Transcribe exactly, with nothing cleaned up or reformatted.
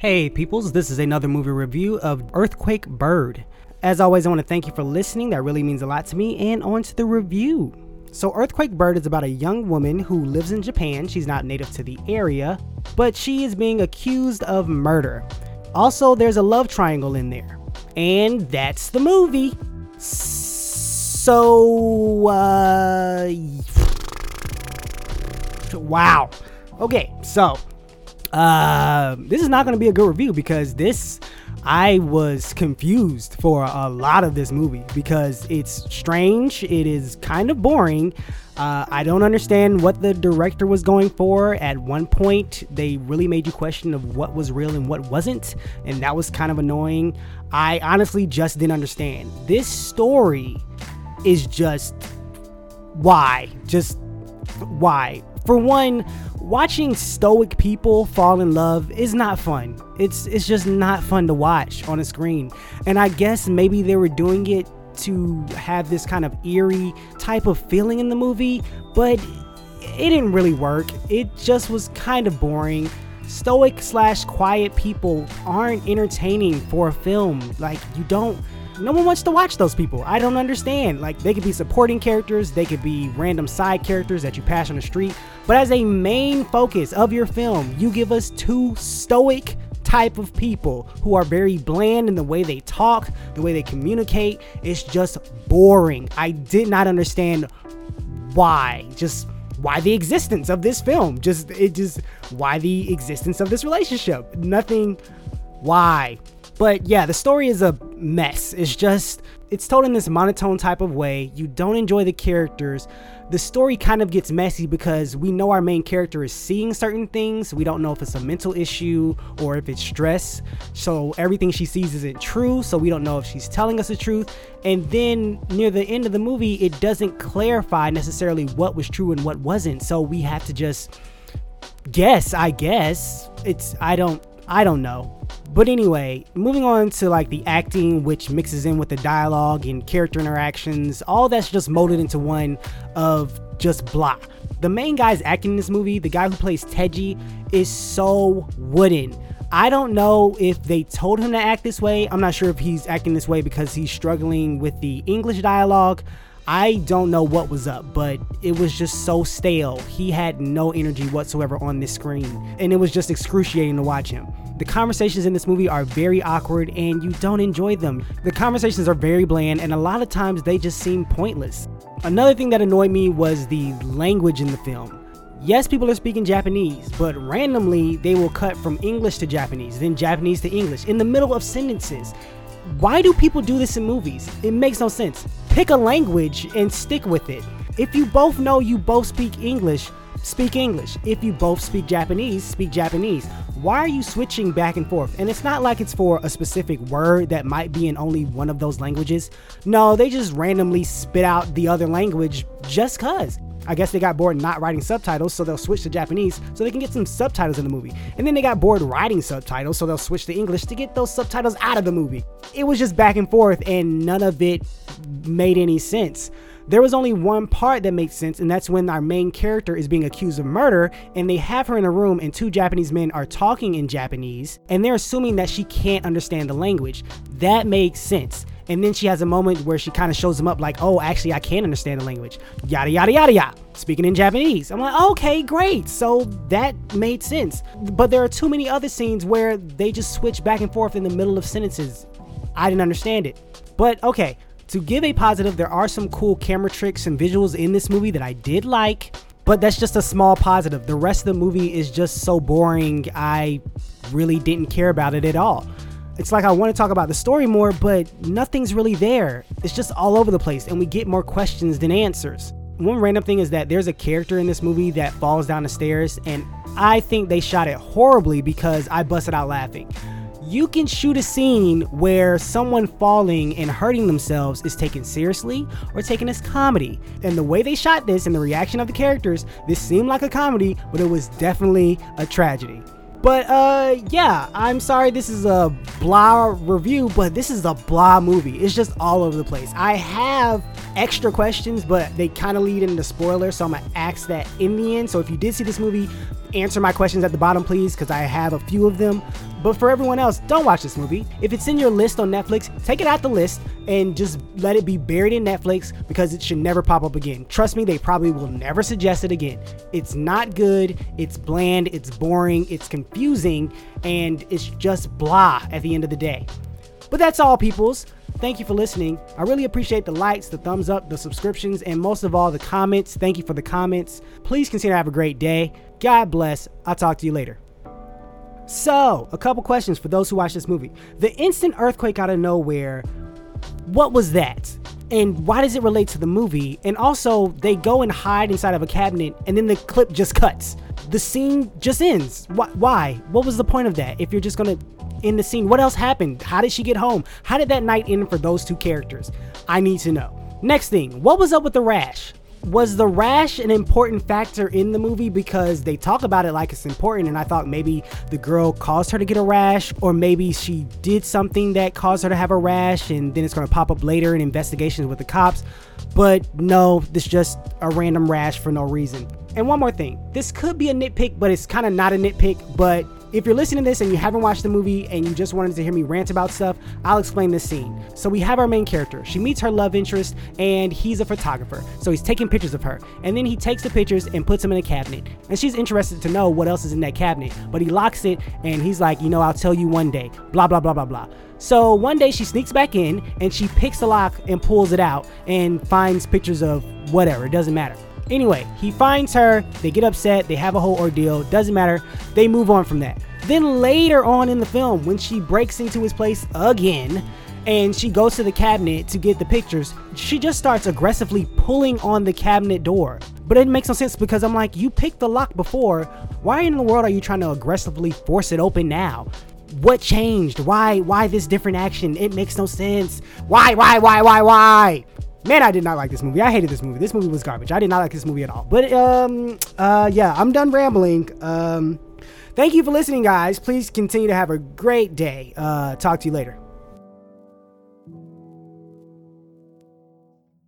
Hey peoples, this is another movie review of Earthquake Bird. As always, I want to thank you for listening. That really means a lot to me. And on to the review. So Earthquake Bird is about a young woman who lives in Japan. She's not native to the area, but she is being accused of murder. Also, there's a love triangle in there. And that's the movie. So, uh... wow. Okay, so... Uh, this is not going to be a good review because this, I was confused for a lot of this movie because it's strange. It is kind of boring. Uh, I don't understand what the director was going for. At one point, they really made you question of what was real and what wasn't. And that was kind of annoying. I honestly just didn't understand. This story is just why? Just why? For one, watching stoic people fall in love is not fun. It's it's just not fun to watch on a screen. And I guess maybe they were doing it to have this kind of eerie type of feeling in the movie, but it didn't really work. It just was kind of boring. Stoic slash quiet people aren't entertaining for a film. Like, you don't... No one wants to watch those people. I don't understand. Like, they could be supporting characters, they could be random side characters that you pass on the street, but as a main focus of your film, you give us two stoic type of people who are very bland in the way they talk, the way they communicate. It's just boring. I did not understand why. Just why the existence of this film. Just it just why the existence of this relationship. Nothing. Why? But yeah, the story is a mess. It's just, it's told in this monotone type of way. You don't enjoy the characters. The story kind of gets messy because we know our main character is seeing certain things. We don't know if it's a mental issue or if it's stress. So everything she sees isn't true. So we don't know if she's telling us the truth. And then near the end of the movie, it doesn't clarify necessarily what was true and what wasn't. So we have to just guess, I guess. It's, I don't, I don't know. But anyway, moving on to like the acting, which mixes in with the dialogue and character interactions, all that's just molded into one of just blah. The main guy's acting in this movie, the guy who plays Teji, is so wooden. I don't know if they told him to act this way. I'm not sure if he's acting this way because he's struggling with the English dialogue. I don't know what was up, but it was just so stale. He had no energy whatsoever on this screen, and it was just excruciating to watch him. The conversations in this movie are very awkward, and you don't enjoy them. The conversations are very bland, and a lot of times they just seem pointless. Another thing that annoyed me was the language in the film. Yes, people are speaking Japanese, but randomly they will cut from English to Japanese, then Japanese to English, in the middle of sentences. Why do people do this in movies? It makes no sense. Pick a language and stick with it. If you both know you both speak English, speak English. If you both speak Japanese, speak Japanese. Why are you switching back and forth? And it's not like it's for a specific word that might be in only one of those languages. No, they just randomly spit out the other language just cause. I guess they got bored not writing subtitles, so they'll switch to Japanese so they can get some subtitles in the movie. And then they got bored writing subtitles, so they'll switch to English to get those subtitles out of the movie. It was just back and forth, and none of it made any sense. There was only one part that made sense, and that's when our main character is being accused of murder, and they have her in a room, and two Japanese men are talking in Japanese, and they're assuming that she can't understand the language. That makes sense. And then she has a moment where she kind of shows them up like, oh, actually, I can understand the language. Yada, yada, yada, yada. Speaking in Japanese. I'm like, okay, great. So that made sense. But there are too many other scenes where they just switch back and forth in the middle of sentences. I didn't understand it. But okay, to give a positive, there are some cool camera tricks and visuals in this movie that I did like. But that's just a small positive. The rest of the movie is just so boring. I really didn't care about it at all. It's like I want to talk about the story more, but nothing's really there. It's just all over the place, and we get more questions than answers. One random thing is that there's a character in this movie that falls down the stairs, and I think they shot it horribly because I busted out laughing. You can shoot a scene where someone falling and hurting themselves is taken seriously or taken as comedy. And the way they shot this and the reaction of the characters, this seemed like a comedy, but it was definitely a tragedy. But, uh, yeah, I'm sorry this is a blah review, but this is a blah movie. It's just all over the place. I have extra questions, but they kind of lead into spoilers, so I'm going to ask that in the end. So if you did see this movie, answer my questions at the bottom, please, because I have a few of them. But for everyone else, don't watch this movie. If it's in your list on Netflix, take it out the list and just let it be buried in Netflix, because it should never pop up again. Trust me, they probably will never suggest it again. It's not good, it's bland, it's boring, it's confusing, and it's just blah at the end of the day. But that's all, peoples. Thank you for listening. I really appreciate the likes, the thumbs up, the subscriptions, and most of all, the comments. Thank you for the comments. Please consider having a great day. God bless. I'll talk to you later. So, a couple questions for those who watch this movie. The instant earthquake out of nowhere, what was that? And why does it relate to the movie? And also, they go and hide inside of a cabinet, and then the clip just cuts. The scene just ends. Why? What was the point of that? If you're just going to end the scene, what else happened? How did she get home? How did that night end for those two characters? I need to know. Next thing, what was up with the rash? Was the rash an important factor in the movie? Because they talk about it like it's important, and I thought maybe the girl caused her to get a rash, or maybe she did something that caused her to have a rash, and then it's going to pop up later in investigations with the cops. But no, this just a random rash for no reason. And one more thing, this could be a nitpick, but it's kind of not a nitpick. But if you're listening to this and you haven't watched the movie and you just wanted to hear me rant about stuff, I'll explain this scene. So we have our main character. She meets her love interest, and he's a photographer. So he's taking pictures of her, and then he takes the pictures and puts them in a cabinet. And she's interested to know what else is in that cabinet, but he locks it, and he's like, you know, I'll tell you one day, blah, blah, blah, blah, blah. So one day she sneaks back in and she picks the lock and pulls it out and finds pictures of whatever. It doesn't matter. Anyway, he finds her, they get upset, they have a whole ordeal, doesn't matter, they move on from that. Then later on in the film, when she breaks into his place again, and she goes to the cabinet to get the pictures, she just starts aggressively pulling on the cabinet door. But it makes no sense, because I'm like, you picked the lock before, why in the world are you trying to aggressively force it open now? What changed? Why, why this different action? It makes no sense. Why, why, why, why, why? Man, I did not like this movie. I hated this movie. This movie was garbage. I did not like this movie at all. But, um, uh, yeah, I'm done rambling. Um, thank you for listening, guys. Please continue to have a great day. Uh, talk to you later.